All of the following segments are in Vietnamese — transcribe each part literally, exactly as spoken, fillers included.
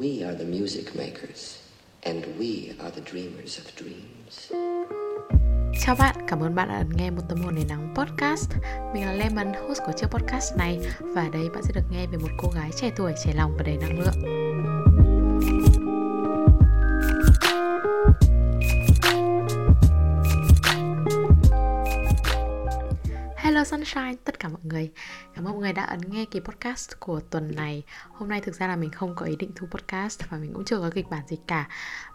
We are the music makers and we are the dreamers of dreams. Chào bạn, cảm ơn bạn đã nghe Một Tâm Hồn Đầy Nắng podcast. Mình là Lemon, host của chiếc podcast này. Và đây bạn sẽ được nghe về một cô gái trẻ tuổi, trẻ lòng và đầy năng lượng. Hello Sunshine, tất cả mọi người. Cảm ơn mọi người đã ấn nghe kỳ podcast của tuần này. Hôm nay thực ra là mình không có ý định thu podcast và mình cũng chưa có kịch bản gì cả.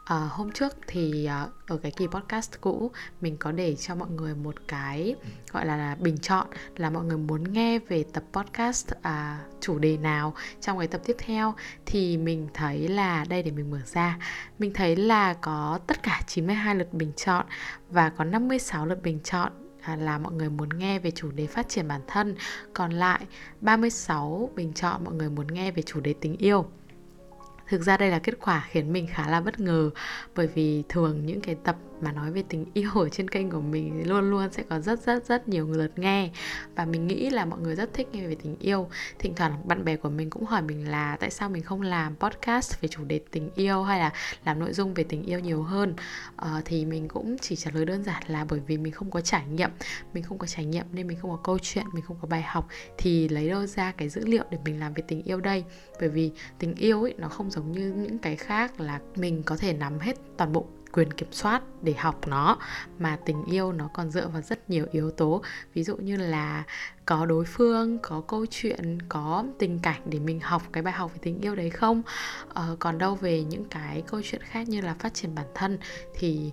à, Hôm trước thì ở cái kỳ podcast cũ, mình có để cho mọi người một cái gọi là bình chọn, là mọi người muốn nghe về tập podcast à, chủ đề nào trong cái tập tiếp theo. Thì mình thấy là, đây để mình mở ra, mình thấy là có tất cả chín mươi hai lượt bình chọn và có năm mươi sáu lượt bình chọn là mọi người muốn nghe về chủ đề phát triển bản thân. Còn lại ba mươi sáu bình chọn mọi người muốn nghe về chủ đề tình yêu. Thực ra đây là kết quả khiến mình khá là bất ngờ, bởi vì thường những cái tập mà nói về tình yêu ở trên kênh của mình luôn luôn sẽ có rất rất rất nhiều người lượt nghe. Và mình nghĩ là mọi người rất thích nghe về tình yêu. Thỉnh thoảng bạn bè của mình cũng hỏi mình là tại sao mình không làm podcast về chủ đề tình yêu, hay là làm nội dung về tình yêu nhiều hơn. ờ, Thì mình cũng chỉ trả lời đơn giản là bởi vì mình không có trải nghiệm. Mình không có trải nghiệm nên mình không có câu chuyện, mình không có bài học. Thì lấy đâu ra cái dữ liệu để mình làm về tình yêu đây? Bởi vì tình yêu ấy, nó không giống như những cái khác là mình có thể nắm hết toàn bộ quyền kiểm soát để học nó, mà tình yêu nó còn dựa vào rất nhiều yếu tố, ví dụ như là có đối phương, có câu chuyện, có tình cảnh để mình học cái bài học về tình yêu đấy không. Ờ, còn đâu về những cái câu chuyện khác như là phát triển bản thân thì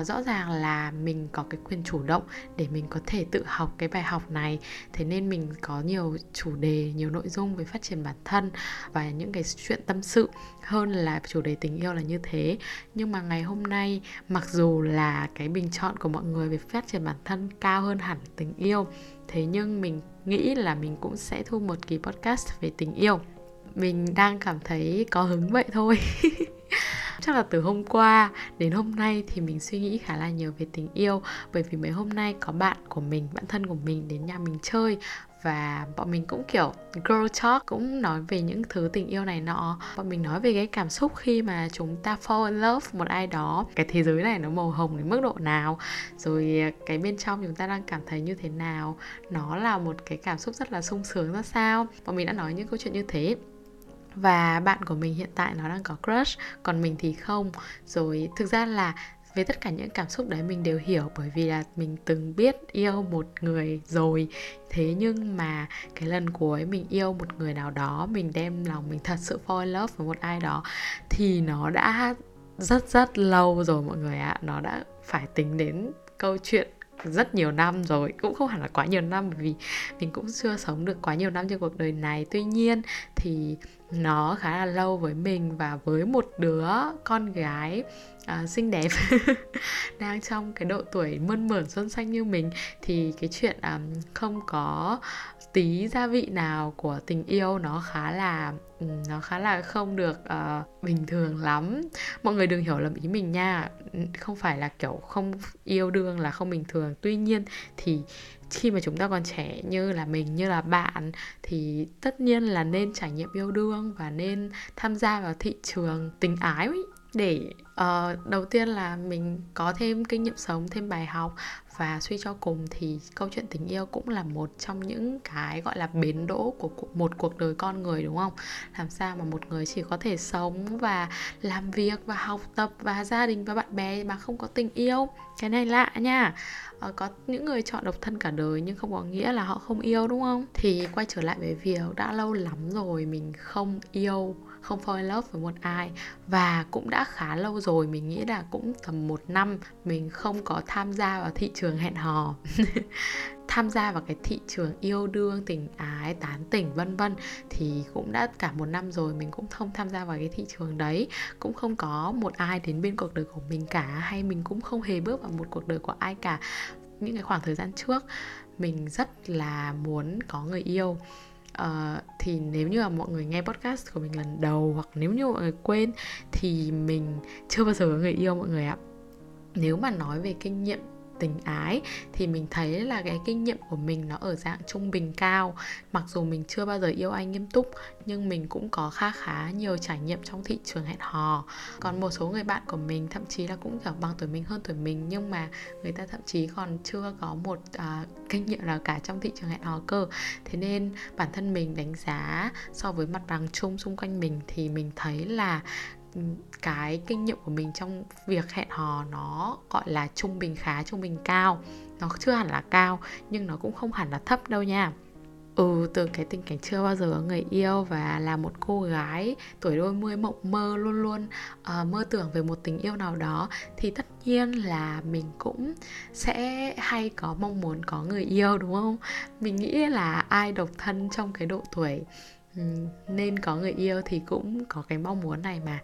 uh, rõ ràng là mình có cái quyền chủ động để mình có thể tự học cái bài học này. Thế nên mình có nhiều chủ đề, nhiều nội dung về phát triển bản thân và những cái chuyện tâm sự hơn là chủ đề tình yêu là như thế. Nhưng mà ngày hôm nay, mặc dù là cái bình chọn của mọi người về phát triển bản thân cao hơn hẳn tình yêu, thế nhưng mình nghĩ là mình cũng sẽ thu một kỳ podcast về tình yêu. Mình đang cảm thấy có hứng vậy thôi. Chắc là từ hôm qua đến hôm nay thì mình suy nghĩ khá là nhiều về tình yêu. Bởi vì mấy hôm nay có bạn của mình, bạn thân của mình đến nhà mình chơi. Và bọn mình cũng kiểu girl talk, cũng nói về những thứ tình yêu này nọ. Bọn mình nói về cái cảm xúc khi mà chúng ta fall in love một ai đó. Cái thế giới này nó màu hồng đến mức độ nào, rồi cái bên trong chúng ta đang cảm thấy như thế nào, nó là một cái cảm xúc rất là sung sướng ra sao. Bọn mình đã nói những câu chuyện như thế. Và bạn của mình hiện tại nó đang có crush, còn mình thì không. Rồi thực ra là về tất cả những cảm xúc đấy mình đều hiểu, bởi vì là mình từng biết yêu một người rồi. Thế nhưng mà cái lần cuối mình yêu một người nào đó, mình đem lòng mình thật sự fall in love với một ai đó, thì nó đã rất rất lâu rồi mọi người ạ. Nó đã phải tính đến câu chuyện rất nhiều năm rồi, cũng không hẳn là quá nhiều năm, bởi vì mình cũng chưa sống được quá nhiều năm trên cuộc đời này. Tuy nhiên thì nó khá là lâu với mình, và với một đứa con gái à, xinh đẹp đang trong cái độ tuổi mơn mởn xuân xanh như mình, thì cái chuyện à, không có tí gia vị nào của tình yêu nó khá là nó khá là không được uh, bình thường lắm. Mọi người đừng hiểu lầm ý mình nha, không phải là kiểu không yêu đương là không bình thường. Tuy nhiên thì khi mà chúng ta còn trẻ như là mình, như là bạn, thì tất nhiên là nên trải nghiệm yêu đương và nên tham gia vào thị trường tình ái ấy, để uh, đầu tiên là mình có thêm kinh nghiệm sống, thêm bài học. Và suy cho cùng thì câu chuyện tình yêu cũng là một trong những cái gọi là bến đỗ của một cuộc đời con người, đúng không? Làm sao mà một người chỉ có thể sống và làm việc và học tập và gia đình và bạn bè mà không có tình yêu? Cái này lạ nha. ờ, Có những người chọn độc thân cả đời nhưng không có nghĩa là họ không yêu, đúng không? Thì quay trở lại với việc đã lâu lắm rồi mình không yêu, không fall in love với một ai. Và cũng đã khá lâu rồi, mình nghĩ là cũng tầm một năm mình không có tham gia vào thị trường hẹn hò tham gia vào cái thị trường yêu đương, tình ái, tán tỉnh vân vân, thì cũng đã cả một năm rồi mình cũng không tham gia vào cái thị trường đấy. Cũng không có một ai đến bên cuộc đời của mình cả, hay mình cũng không hề bước vào một cuộc đời của ai cả. Những cái khoảng thời gian trước mình rất là muốn có người yêu. Uh, thì nếu như là mọi người nghe podcast của mình lần đầu, hoặc nếu như mọi người quên, thì mình chưa bao giờ có người yêu mọi người ạ. Nếu mà nói về kinh nghiệm tình ái thì mình thấy là cái kinh nghiệm của mình nó ở dạng trung bình cao. Mặc dù mình chưa bao giờ yêu ai nghiêm túc, nhưng mình cũng có khá khá nhiều trải nghiệm trong thị trường hẹn hò. Còn một số người bạn của mình thậm chí là cũng kiểu bằng tuổi mình, hơn tuổi mình, nhưng mà người ta thậm chí còn chưa có một à, kinh nghiệm nào cả trong thị trường hẹn hò cơ. Thế nên bản thân mình đánh giá so với mặt bằng chung xung quanh mình thì mình thấy là cái kinh nghiệm của mình trong việc hẹn hò nó gọi là trung bình khá, trung bình cao. Nó chưa hẳn là cao nhưng nó cũng không hẳn là thấp đâu nha. Ừ, từ cái tình cảnh chưa bao giờ có người yêu và là một cô gái tuổi đôi mươi mộng mơ luôn luôn uh, mơ tưởng về một tình yêu nào đó, thì tất nhiên là mình cũng sẽ hay có mong muốn có người yêu, đúng không? Mình nghĩ là ai độc thân trong cái độ tuổi nên có người yêu thì cũng có cái mong muốn này mà.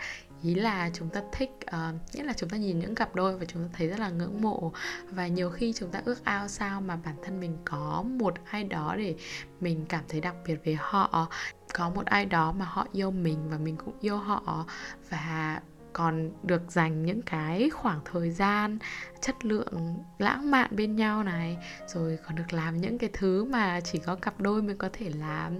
Ý là chúng ta thích, uh, nghĩa là chúng ta nhìn những cặp đôi và chúng ta thấy rất là ngưỡng mộ, và nhiều khi chúng ta ước ao sao mà bản thân mình có một ai đó để mình cảm thấy đặc biệt với họ, có một ai đó mà họ yêu mình và mình cũng yêu họ, và còn được dành những cái khoảng thời gian chất lượng lãng mạn bên nhau này, rồi còn được làm những cái thứ mà chỉ có cặp đôi mới có thể làm.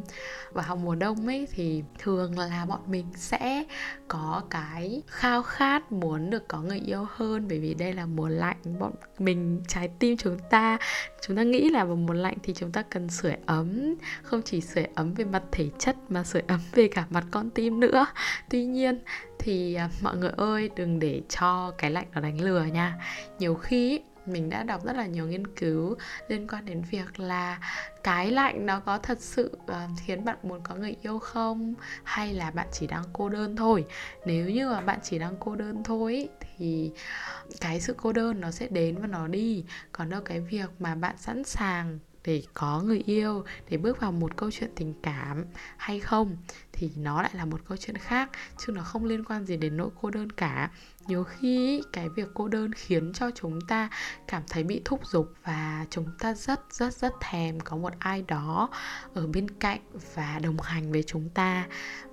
Vào mùa đông ấy thì thường là bọn mình sẽ có cái khao khát muốn được có người yêu hơn, bởi vì đây là mùa lạnh. Bọn mình, trái tim chúng ta, chúng ta nghĩ là vào mùa lạnh thì chúng ta cần sưởi ấm, không chỉ sưởi ấm về mặt thể chất mà sưởi ấm về cả mặt con tim nữa. Tuy nhiên thì mọi người ơi, đừng để cho cái lạnh nó đánh lừa nha. Nhiều khi mình đã đọc rất là nhiều nghiên cứu liên quan đến việc là cái lạnh nó có thật sự khiến bạn muốn có người yêu không, hay là bạn chỉ đang cô đơn thôi. Nếu như mà bạn chỉ đang cô đơn thôi thì cái sự cô đơn nó sẽ đến và nó đi. Còn đâu cái việc mà bạn sẵn sàng để có người yêu, để bước vào một câu chuyện tình cảm hay không thì nó lại là một câu chuyện khác, chứ nó không liên quan gì đến nỗi cô đơn cả. Nhiều khi cái việc cô đơn khiến cho chúng ta cảm thấy bị thúc giục, và chúng ta rất rất rất thèm có một ai đó ở bên cạnh và đồng hành với chúng ta,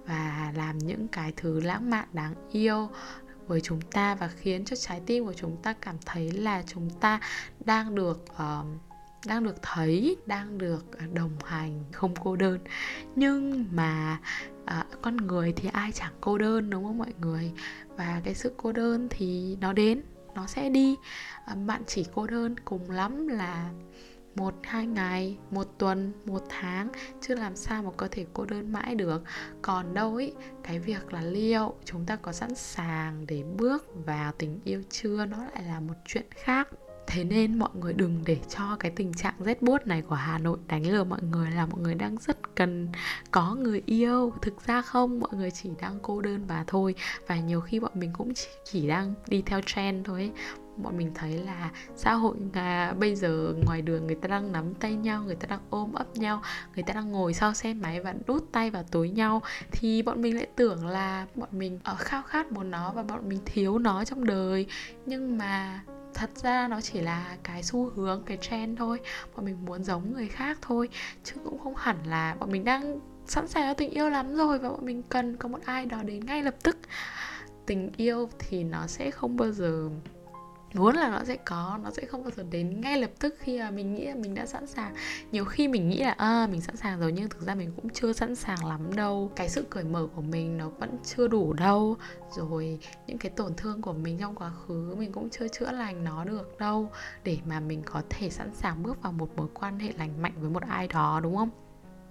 và làm những cái thứ lãng mạn đáng yêu với chúng ta, và khiến cho trái tim của chúng ta cảm thấy là chúng ta đang được... Uh, đang được thấy, đang được đồng hành, không cô đơn. Nhưng mà à, con người thì ai chẳng cô đơn, đúng không mọi người? Và cái sự cô đơn thì nó đến, nó sẽ đi. à, Bạn chỉ cô đơn cùng lắm là một, hai ngày, một tuần, một tháng, chứ làm sao mà có thể cô đơn mãi được. Còn đâu ấy, cái việc là liệu chúng ta có sẵn sàng để bước vào tình yêu chưa, nó lại là một chuyện khác. Thế nên mọi người đừng để cho cái tình trạng rét buốt này của Hà Nội đánh lừa mọi người là mọi người đang rất cần có người yêu. Thực ra không, mọi người chỉ đang cô đơn và thôi. Và nhiều khi bọn mình cũng chỉ, chỉ đang đi theo trend thôi ấy. Bọn mình thấy là xã hội à, bây giờ ngoài đường người ta đang nắm tay nhau, người ta đang ôm ấp nhau, người ta đang ngồi sau xe máy và đút tay vào túi nhau, thì bọn mình lại tưởng là bọn mình ở khao khát muốn nó và bọn mình thiếu nó trong đời. Nhưng mà thật ra nó chỉ là cái xu hướng, cái trend thôi. Bọn mình muốn giống người khác thôi, chứ cũng không hẳn là bọn mình đang sẵn sàng cho tình yêu lắm rồi và bọn mình cần có một ai đó đến ngay lập tức. Tình yêu thì nó sẽ không bao giờ, vốn là nó sẽ có, nó sẽ không bao giờ đến ngay lập tức khi mà mình nghĩ là mình đã sẵn sàng. Nhiều khi mình nghĩ là à, mình sẵn sàng rồi nhưng thực ra mình cũng chưa sẵn sàng lắm đâu. Cái sự cởi mở của mình nó vẫn chưa đủ đâu. Rồi những cái tổn thương của mình trong quá khứ mình cũng chưa chữa lành nó được đâu, để mà mình có thể sẵn sàng bước vào một mối quan hệ lành mạnh với một ai đó, đúng không?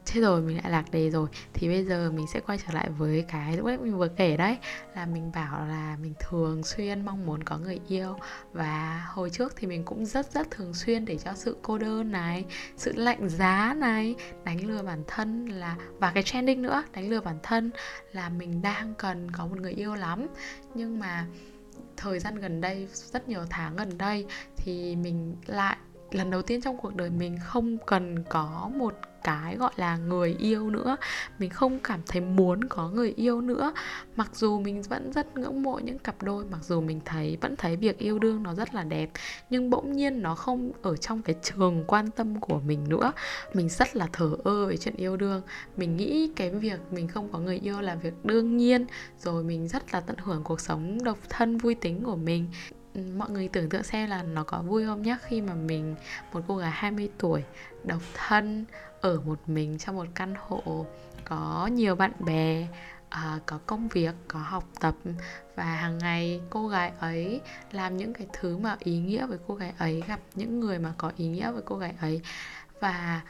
Thế rồi mình lại lạc đề rồi. Thì bây giờ mình sẽ quay trở lại với cái lúc đấy mình vừa kể đấy, là mình bảo là mình thường xuyên mong muốn có người yêu. Và hồi trước thì mình cũng rất rất thường xuyên để cho sự cô đơn này, sự lạnh giá này đánh lừa bản thân là, và cái trending nữa đánh lừa bản thân là mình đang cần có một người yêu lắm. Nhưng mà thời gian gần đây, rất nhiều tháng gần đây, thì mình lại lần đầu tiên trong cuộc đời mình không cần có một cái gọi là người yêu nữa. Mình không cảm thấy muốn có người yêu nữa. Mặc dù mình vẫn rất ngưỡng mộ những cặp đôi, mặc dù mình thấy vẫn thấy việc yêu đương nó rất là đẹp, nhưng bỗng nhiên nó không ở trong cái trường quan tâm của mình nữa. Mình rất là thờ ơ về chuyện yêu đương. Mình nghĩ cái việc mình không có người yêu là việc đương nhiên, rồi mình rất là tận hưởng cuộc sống độc thân vui tính của mình. mọi người tưởng tượng xem là nó có vui không nhá, khi mà mình một cô gái hai mươi tuổi độc thân ở một mình trong một căn hộ, có nhiều bạn bè, à, có công việc, có học tập, và hàng ngày cô gái ấy làm những cái thứ mà ý nghĩa với cô gái ấy, gặp những người mà có ý nghĩa với cô gái ấy, và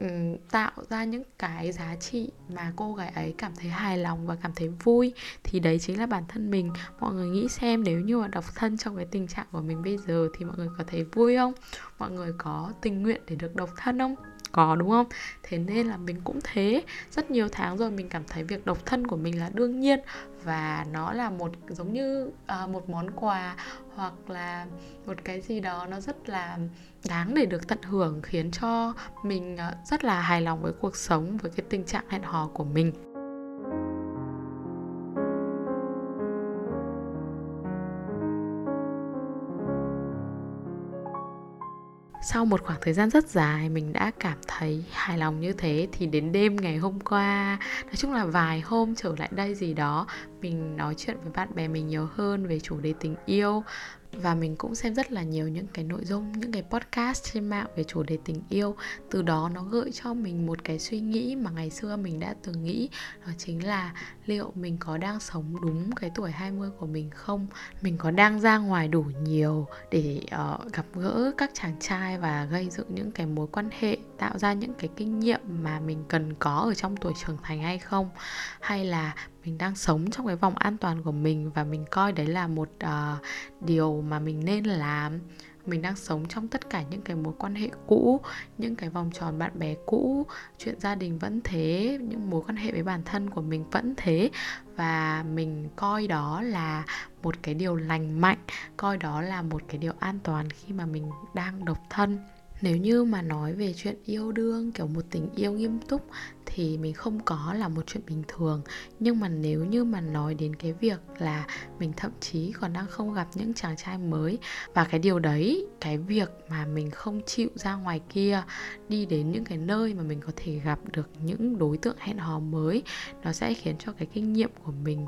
um, tạo ra những cái giá trị mà cô gái ấy cảm thấy hài lòng và cảm thấy vui. Thì đấy chính là bản thân mình. Mọi người nghĩ xem, nếu như mà độc thân trong cái tình trạng của mình bây giờ thì mọi người có thấy vui không? Mọi người có tình nguyện để được độc thân không? Có, đúng không? Thế nên là mình cũng thế. Rất nhiều tháng rồi mình cảm thấy việc độc thân của mình là đương nhiên, và nó là một giống như uh, một món quà, hoặc là một cái gì đó nó rất là đáng để được tận hưởng, khiến cho mình uh, rất là hài lòng với cuộc sống, với cái tình trạng hẹn hò của mình. Sau một khoảng thời gian rất dài mình đã cảm thấy hài lòng như thế, thì đến đêm ngày hôm qua, nói chung là vài hôm trở lại đây gì đó, mình nói chuyện với bạn bè mình nhiều hơn về chủ đề tình yêu. Và mình cũng xem rất là nhiều những cái nội dung, những cái podcast trên mạng về chủ đề tình yêu. Từ đó nó gợi cho mình một cái suy nghĩ mà ngày xưa mình đã từng nghĩ. Đó chính là liệu mình có đang sống đúng cái tuổi hai mươi của mình không? Mình có đang ra ngoài đủ nhiều để uh, gặp gỡ các chàng trai và gây dựng những cái mối quan hệ, tạo ra những cái kinh nghiệm mà mình cần có ở trong tuổi trưởng thành hay không? Hay là mình đang sống trong cái vòng an toàn của mình và mình coi đấy là một uh, điều mà mình nên làm. Mình đang sống trong tất cả những cái mối quan hệ cũ, những cái vòng tròn bạn bè cũ, chuyện gia đình vẫn thế, những mối quan hệ với bản thân của mình vẫn thế. Và mình coi đó là một cái điều lành mạnh, coi đó là một cái điều an toàn khi mà mình đang độc thân. Nếu như mà nói về chuyện yêu đương, kiểu một tình yêu nghiêm túc, thì mình không có là một chuyện bình thường. Nhưng mà nếu như mà nói đến cái việc là mình thậm chí còn đang không gặp những chàng trai mới, và cái điều đấy, cái việc mà mình không chịu ra ngoài kia, đi đến những cái nơi mà mình có thể gặp được những đối tượng hẹn hò mới, nó sẽ khiến cho cái kinh nghiệm của mình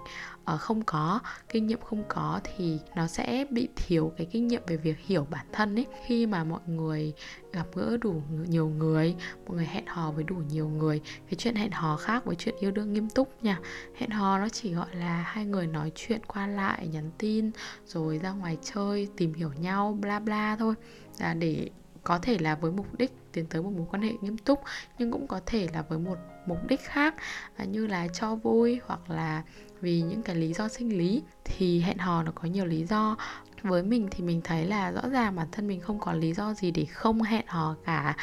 uh, không có. Kinh nghiệm không có thì nó sẽ bị thiếu cái kinh nghiệm về việc hiểu bản thân ấy. Khi mà mọi người gặp gỡ đủ nhiều người, mọi người hẹn hò với đủ nhiều người. Cái chuyện hẹn hò khác với chuyện yêu đương nghiêm túc nha. Hẹn hò nó chỉ gọi là hai người nói chuyện qua lại, nhắn tin, rồi ra ngoài chơi, tìm hiểu nhau, bla bla thôi, là để có thể là với mục đích tiến tới một mối quan hệ nghiêm túc, nhưng cũng có thể là với một mục đích khác như là cho vui, hoặc là vì những cái lý do sinh lý. Thì hẹn hò nó có nhiều lý do. Với mình thì mình thấy là rõ ràng bản thân mình không có lý do gì để không hẹn hò cả.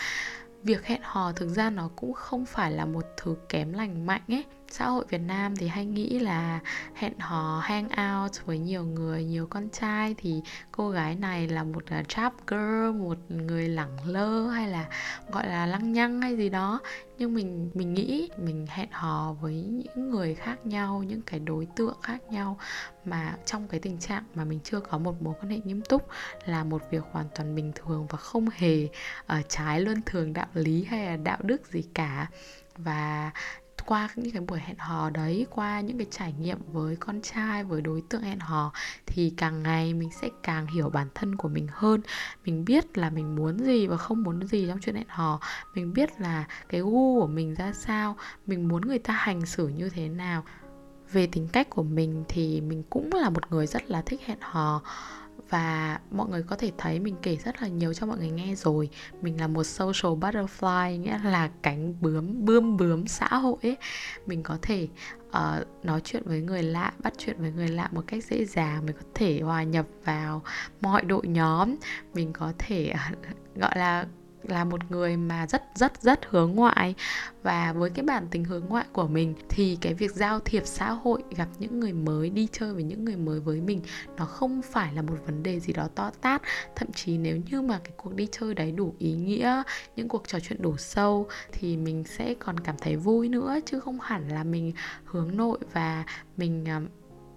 Việc hẹn hò thực ra nó cũng không phải là một thứ kém lành mạnh ấy. Xã hội Việt Nam thì hay nghĩ là hẹn hò, hang out với nhiều người, nhiều con trai, thì cô gái này là một trap girl, một người lẳng lơ, hay là gọi là lăng nhăng hay gì đó. Nhưng mình mình nghĩ mình hẹn hò với những người khác nhau, những cái đối tượng khác nhau, mà trong cái tình trạng mà mình chưa có một mối quan hệ nghiêm túc là một việc hoàn toàn bình thường và không hề uh, trái luân thường đạo lý hay là đạo đức gì cả. Và qua những cái buổi hẹn hò đấy, qua những cái trải nghiệm với con trai, với đối tượng hẹn hò, thì càng ngày mình sẽ càng hiểu bản thân của mình hơn. Mình biết là mình muốn gì và không muốn gì trong chuyện hẹn hò. Mình biết là cái gu của mình ra sao, mình muốn người ta hành xử như thế nào. Về tính cách của mình thì mình cũng là một người rất là thích hẹn hò. Và mọi người có thể thấy mình kể rất là nhiều cho mọi người nghe rồi. Mình là một social butterfly, nghĩa là cánh bướm, bươm bướm xã hội ấy. Mình có thể uh, nói chuyện với người lạ, bắt chuyện với người lạ một cách dễ dàng. Mình có thể hòa nhập vào mọi đội nhóm. Mình có thể uh, gọi là là một người mà rất rất rất hướng ngoại. Và với cái bản tính hướng ngoại của mình thì cái việc giao thiệp xã hội, gặp những người mới, đi chơi với những người mới với mình, nó không phải là một vấn đề gì đó to tát. Thậm chí nếu như mà cái cuộc đi chơi đấy đủ ý nghĩa, những cuộc trò chuyện đủ sâu, thì mình sẽ còn cảm thấy vui nữa, chứ không hẳn là mình hướng nội và mình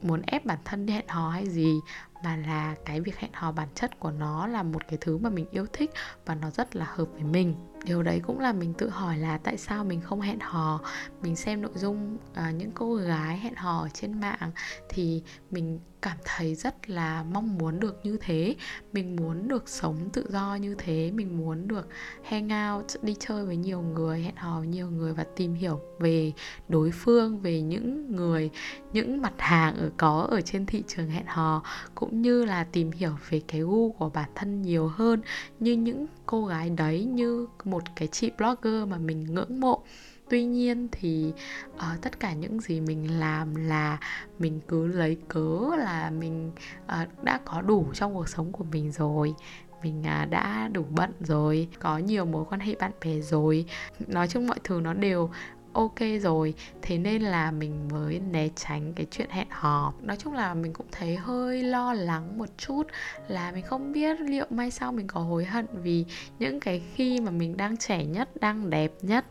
muốn ép bản thân đi hẹn hò hay gì. mà là cái việc hẹn hò bản chất của nó là một cái thứ mà mình yêu thích và nó rất là hợp với mình. Điều đấy cũng là mình tự hỏi là tại sao mình không hẹn hò. Mình xem nội dung à, những cô gái hẹn hò trên mạng thì mình cảm thấy rất là mong muốn được như thế. Mình muốn được sống tự do như thế. Mình muốn được hang out, đi chơi với nhiều người, hẹn hò với nhiều người và tìm hiểu về đối phương, về những người, những mặt hàng ở có ở trên thị trường hẹn hò, cũng như là tìm hiểu về cái gu của bản thân nhiều hơn, như những cô gái đấy, như một cái chị blogger mà mình ngưỡng mộ. Tuy nhiên thì uh, tất cả những gì mình làm là mình cứ lấy cớ là mình uh, đã có đủ trong cuộc sống của mình rồi, mình uh, đã đủ bận rồi, có nhiều mối quan hệ bạn bè rồi, nói chung mọi thứ nó đều ok rồi, thế nên là mình mới né tránh cái chuyện hẹn hò. Nói chung là mình cũng thấy hơi lo lắng một chút, là mình không biết liệu mai sau mình có hối hận vì những cái khi mà mình đang trẻ nhất, đang đẹp nhất,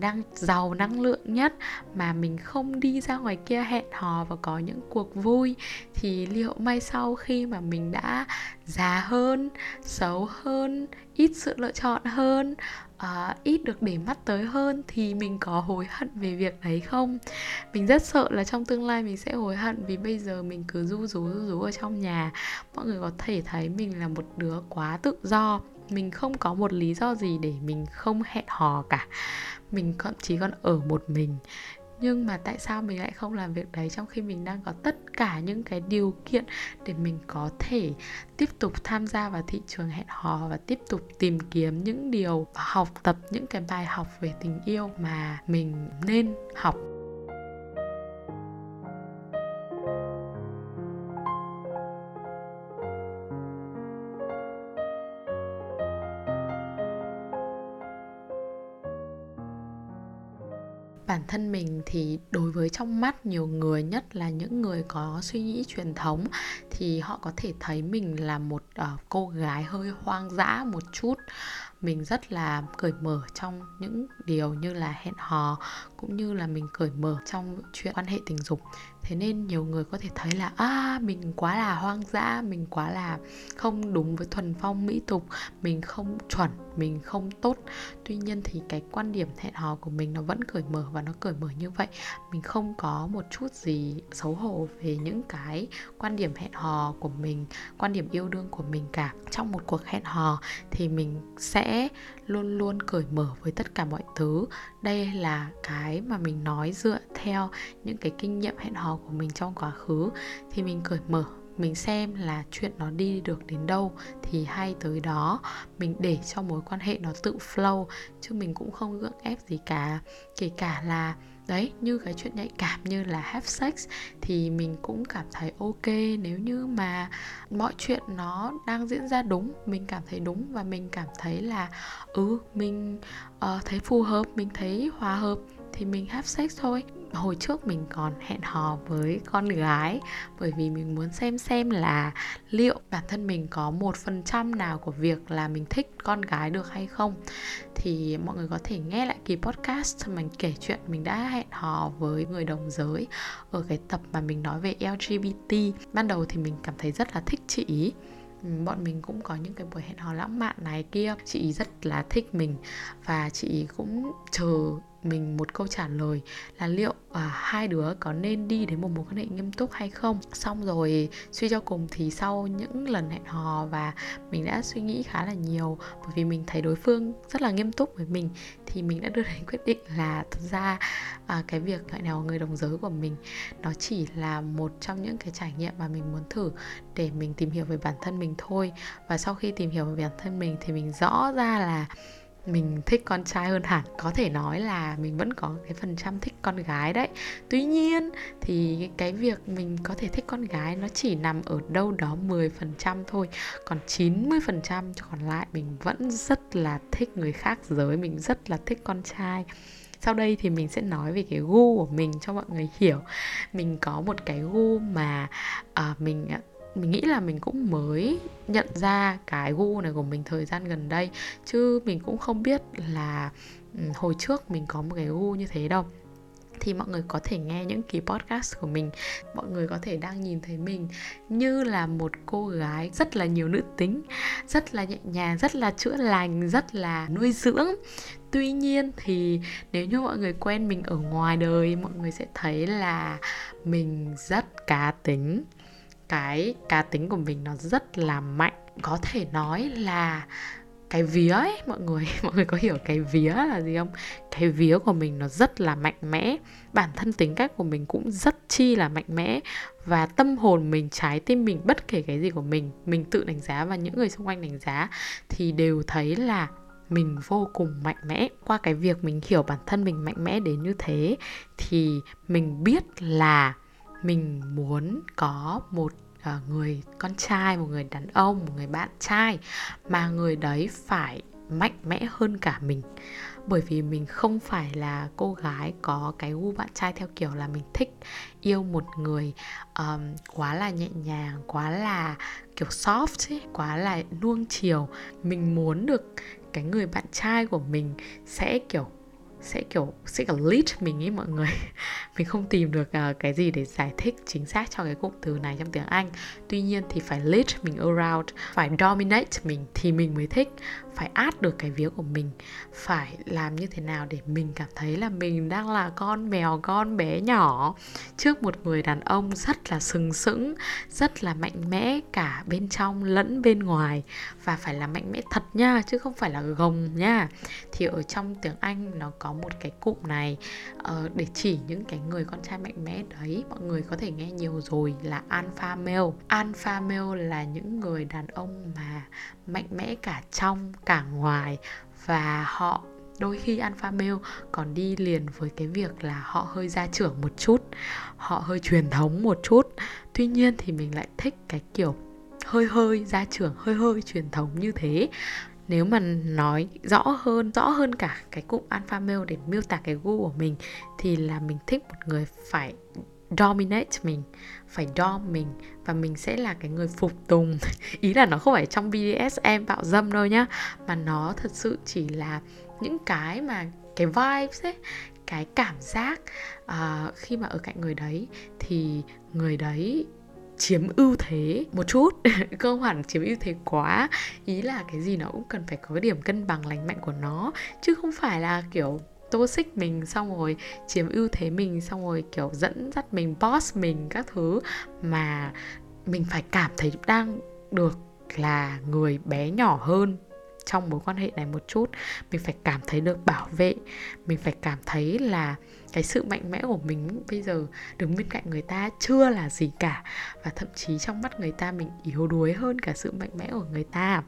đang giàu năng lượng nhất mà mình không đi ra ngoài kia hẹn hò và có những cuộc vui, thì liệu mai sau khi mà mình đã già hơn, xấu hơn, ít sự lựa chọn hơn, Uh, ít được để mắt tới hơn thì mình có hối hận về việc đấy không? Mình rất sợ là trong tương lai mình sẽ hối hận vì bây giờ mình cứ ru rú ru rú ở trong nhà. Mọi người có thể thấy mình là một đứa quá tự do. Mình không có một lý do gì để mình không hẹn hò cả. Mình thậm chí còn ở một mình. Nhưng mà tại sao mình lại không làm việc đấy trong khi mình đang có tất cả những cái điều kiện để mình có thể tiếp tục tham gia vào thị trường hẹn hò và tiếp tục tìm kiếm những điều và học tập những cái bài học về tình yêu mà mình nên học. Bản thân mình thì đối với trong mắt nhiều người, nhất là những người có suy nghĩ truyền thống, thì họ có thể thấy mình là một uh, cô gái hơi hoang dã một chút. Mình rất là cởi mở trong những điều như là hẹn hò, cũng như là mình cởi mở trong chuyện quan hệ tình dục. Thế nên nhiều người có thể thấy là à, mình quá là hoang dã, mình quá là không đúng với thuần phong mỹ tục, mình không chuẩn, mình không tốt. Tuy nhiên thì cái quan điểm hẹn hò của mình nó vẫn cởi mở và nó cởi mở như vậy. Mình không có một chút gì xấu hổ về những cái quan điểm hẹn hò của mình, quan điểm yêu đương của mình cả. Trong một cuộc hẹn hò thì mình sẽ luôn luôn cởi mở với tất cả mọi thứ. Đây là cái mà mình nói dựa theo những cái kinh nghiệm hẹn hò của mình trong quá khứ. Thì mình cởi mở, mình xem là chuyện nó đi được đến đâu thì hay tới đó. Mình để cho mối quan hệ nó tự flow, chứ mình cũng không gượng ép gì cả. Kể cả là đấy, như cái chuyện nhạy cảm như là have sex thì mình cũng cảm thấy ok nếu như mà mọi chuyện nó đang diễn ra đúng, mình cảm thấy đúng và mình cảm thấy là ừ, mình uh, thấy phù hợp, mình thấy hòa hợp thì mình have sex thôi. Hồi trước mình còn hẹn hò với con gái bởi vì mình muốn xem xem là liệu bản thân mình có một phần trăm nào của việc là mình thích con gái được hay không. Thì mọi người có thể nghe lại kỳ podcast mình kể chuyện mình đã hẹn hò với người đồng giới ở cái tập mà mình nói về lờ giê bê tê. Ban đầu thì mình cảm thấy rất là thích chị ý. Bọn mình cũng có những cái buổi hẹn hò lãng mạn này kia. Chị ý rất là thích mình và chị ý cũng chờ mình một câu trả lời là liệu à, hai đứa có nên đi đến một mối quan hệ nghiêm túc hay không. Xong rồi suy cho cùng thì sau những lần hẹn hò và mình đã suy nghĩ khá là nhiều, bởi vì mình thấy đối phương rất là nghiêm túc với mình, thì mình đã đưa đến quyết định là thật ra à, cái việc hẹn hò người đồng giới của mình nó chỉ là một trong những cái trải nghiệm mà mình muốn thử để mình tìm hiểu về bản thân mình thôi. Và sau khi tìm hiểu về bản thân mình thì mình rõ ra là mình thích con trai hơn hẳn. Có thể nói là mình vẫn có cái phần trăm thích con gái đấy. Tuy nhiên thì cái việc mình có thể thích con gái nó chỉ nằm ở đâu đó mười phần trăm thôi. Còn chín mươi phần trăm còn lại mình vẫn rất là thích người khác giới, mình rất là thích con trai. Sau đây thì mình sẽ nói về cái gu của mình cho mọi người hiểu. Mình có một cái gu mà uh, mình... Mình nghĩ là mình cũng mới nhận ra cái gu này của mình thời gian gần đây, chứ mình cũng không biết là hồi trước mình có một cái gu như thế đâu. thì mọi người có thể nghe những kỳ podcast của mình. Mọi người có thể đang nhìn thấy mình như là một cô gái rất là nhiều nữ tính, rất là nhẹ nhàng, rất là chữa lành, rất là nuôi dưỡng. Tuy nhiên thì nếu như mọi người quen mình ở ngoài đời, mọi người sẽ thấy là mình rất cá tính. Cái cá tính của mình nó rất là mạnh. Có thể nói là cái vía ấy, mọi người mọi người có hiểu cái vía là gì không? Cái vía của mình nó rất là mạnh mẽ, bản thân tính cách của mình cũng rất chi là mạnh mẽ, và tâm hồn mình, trái tim mình, bất kể cái gì của mình, mình tự đánh giá và những người xung quanh đánh giá thì đều thấy là mình vô cùng mạnh mẽ. Qua cái việc mình hiểu bản thân mình mạnh mẽ đến như thế thì mình biết là mình muốn có một người con trai, một người đàn ông, một người bạn trai mà người đấy phải mạnh mẽ hơn cả mình. Bởi vì mình không phải là cô gái có cái gu bạn trai theo kiểu là mình thích yêu một người um, quá là nhẹ nhàng, quá là kiểu soft ấy, quá là nuông chiều. Mình muốn được cái người bạn trai của mình sẽ kiểu sẽ kiểu sẽ kiểu lead mình ý mọi người. Mình không tìm được uh, cái gì để giải thích chính xác cho cái cụm từ này trong tiếng Anh. Tuy nhiên thì phải lead mình around, phải dominate mình thì mình mới thích, phải át được cái vía của mình, phải làm như thế nào để mình cảm thấy là mình đang là con mèo, con bé nhỏ trước một người đàn ông rất là sừng sững, rất là mạnh mẽ cả bên trong lẫn bên ngoài, và phải là mạnh mẽ thật nha, chứ không phải là gồng nha. Thì ở trong tiếng Anh nó có một cái cụm này uh, để chỉ những cái người con trai mạnh mẽ đấy. Mọi người có thể nghe nhiều rồi là alpha male. Alpha male là những người đàn ông mà mạnh mẽ cả trong cả ngoài, và họ đôi khi alpha male còn đi liền với cái việc là họ hơi gia trưởng một chút, họ hơi truyền thống một chút. Tuy nhiên thì mình lại thích cái kiểu hơi hơi gia trưởng, hơi hơi truyền thống như thế. Nếu mà nói rõ hơn, rõ hơn cả cái cụm alpha male để miêu tả cái gu của mình thì là mình thích một người phải dominate mình, phải dom mình, và mình sẽ là cái người phục tùng. Ý là nó không phải trong bê đê ét em bạo dâm đâu nhá, mà nó thật sự chỉ là những cái mà cái vibes ấy, cái cảm giác uh, khi mà ở cạnh người đấy thì người đấy chiếm ưu thế một chút, không hẳn chiếm ưu thế quá. Ý là cái gì nó cũng cần phải có cái điểm cân bằng lành mạnh của nó, chứ không phải là kiểu tô xích mình xong rồi chiếm ưu thế mình, xong rồi kiểu dẫn dắt mình, boss mình các thứ. Mà mình phải cảm thấy đang được là người bé nhỏ hơn trong mối quan hệ này một chút. Mình phải cảm thấy được bảo vệ, mình phải cảm thấy là cái sự mạnh mẽ của mình bây giờ đứng bên cạnh người ta chưa là gì cả, và thậm chí trong mắt người ta mình yếu đuối hơn cả sự mạnh mẽ của người ta.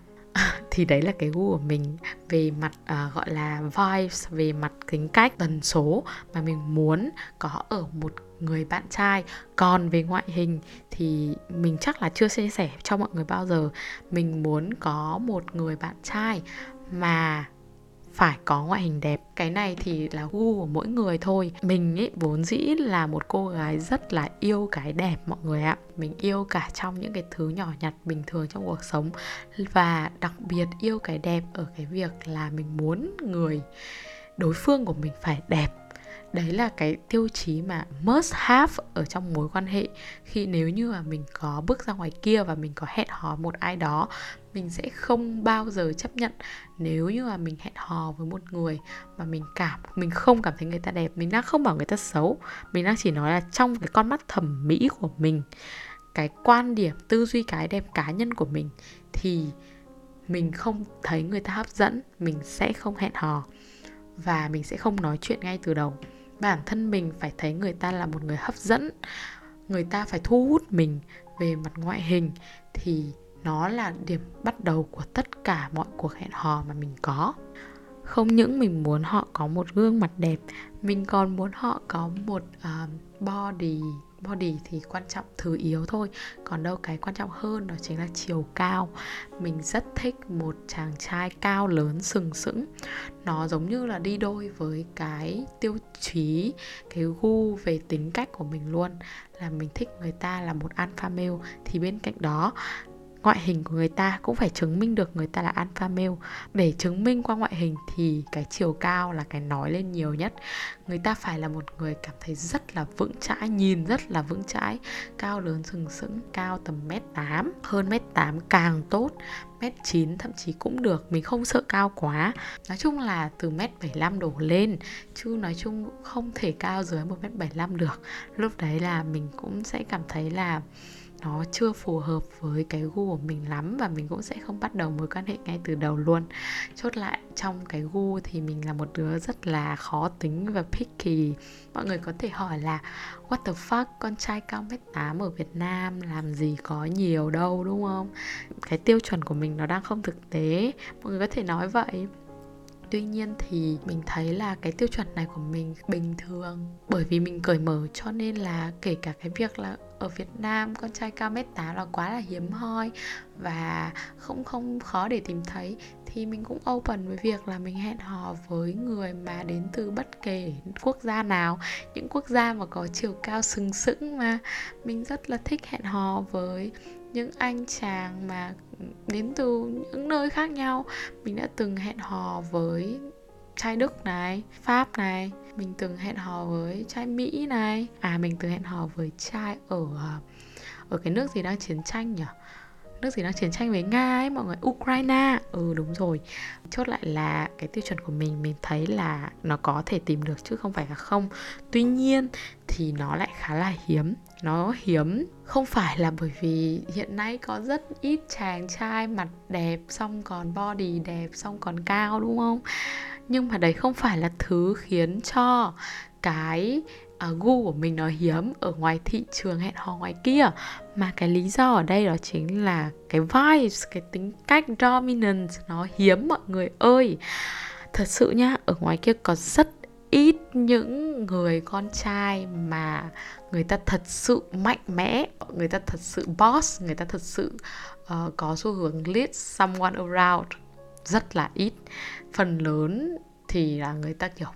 Thì đấy là cái gu của mình về mặt uh, gọi là vibes, về mặt tính cách, tần số mà mình muốn có ở một người bạn trai. Còn về ngoại hình thì mình chắc là chưa chia sẻ cho mọi người bao giờ. Mình muốn có một người bạn trai mà phải có ngoại hình đẹp. Cái này thì là gu của mỗi người thôi. Mình ấy vốn dĩ là một cô gái rất là yêu cái đẹp mọi người ạ. Mình yêu cả trong những cái thứ nhỏ nhặt bình thường trong cuộc sống, và đặc biệt yêu cái đẹp ở cái việc là mình muốn người đối phương của mình phải đẹp. Đấy là cái tiêu chí mà must have ở trong mối quan hệ. Khi nếu như mà mình có bước ra ngoài kia và mình có hẹn hò một ai đó, mình sẽ không bao giờ chấp nhận nếu như mà mình hẹn hò với một người mà mình cảm mình không cảm thấy người ta đẹp. Mình đang không bảo người ta xấu, mình đang chỉ nói là trong cái con mắt thẩm mỹ của mình, cái quan điểm, tư duy cái đẹp cá nhân của mình, thì mình không thấy người ta hấp dẫn, mình sẽ không hẹn hò và mình sẽ không nói chuyện ngay từ đầu. Bản thân mình phải thấy người ta là một người hấp dẫn, người ta phải thu hút mình về mặt ngoại hình, thì nó là điểm bắt đầu của tất cả mọi cuộc hẹn hò mà mình có. Không những mình muốn họ có một gương mặt đẹp, mình còn muốn họ có một uh, body. Body thì quan trọng thứ yếu thôi, còn đâu cái quan trọng hơn đó chính là chiều cao. Mình rất thích một chàng trai cao lớn sừng sững. Nó giống như là đi đôi với cái tiêu chí, cái gu về tính cách của mình luôn. Là mình thích người ta là một alpha male, thì bên cạnh đó ngoại hình của người ta cũng phải chứng minh được người ta là alpha male. Để chứng minh qua ngoại hình thì cái chiều cao là cái nói lên nhiều nhất. Người ta phải là một người cảm thấy rất là vững chãi, nhìn rất là vững chãi, cao lớn sừng sững, cao tầm mét tám, hơn mét tám càng tốt, mét chín thậm chí cũng được, mình không sợ cao quá. Nói chung là từ mét bảy mươi lăm đổ lên, chứ nói chung không thể cao dưới một mét bảy mươi lăm được. Lúc đấy là mình cũng sẽ cảm thấy là nó chưa phù hợp với cái gu của mình lắm, và mình cũng sẽ không bắt đầu mối quan hệ ngay từ đầu luôn. Chốt lại, trong cái gu thì mình là một đứa rất là khó tính và picky. Mọi người có thể hỏi là what the fuck, con trai cao mét tám ở Việt Nam làm gì có nhiều đâu, đúng không? Cái tiêu chuẩn của mình nó đang không thực tế. Mọi người có thể nói vậy. Tuy nhiên thì mình thấy là cái tiêu chuẩn này của mình bình thường, bởi vì mình cởi mở, cho nên là kể cả cái việc là ở Việt Nam con trai cao mét tám là quá là hiếm hoi và không không khó để tìm thấy, thì mình cũng open với việc là mình hẹn hò với người mà đến từ bất kể quốc gia nào. Những quốc gia mà có chiều cao sừng sững mà mình rất là thích hẹn hò với những anh chàng mà đến từ những nơi khác nhau. Mình đã từng hẹn hò với trai Đức này, Pháp này, mình từng hẹn hò với trai Mỹ này, à mình từng hẹn hò với trai ở ở cái nước gì đang chiến tranh nhỉ? Nước gì đang chiến tranh với Nga ấy mọi người, Ukraine. Ừ đúng rồi. Chốt lại là cái tiêu chuẩn của mình, mình thấy là nó có thể tìm được chứ không phải là không. Tuy nhiên thì nó lại khá là hiếm. Nó hiếm không phải là bởi vì hiện nay có rất ít chàng trai mặt đẹp, xong còn body đẹp, xong còn cao, đúng không? Nhưng mà đấy không phải là thứ khiến cho cái uh, gu của mình nó hiếm ở ngoài thị trường hẹn hò ngoài kia. Mà cái lý do ở đây đó chính là cái vibes, cái tính cách dominant nó hiếm mọi người ơi. Thật sự nhá, ở ngoài kia có rất ít những người con trai mà người ta thật sự mạnh mẽ, người ta thật sự boss, người ta thật sự uh, có xu hướng lead someone around. Rất là ít. Phần lớn thì là người ta kiểu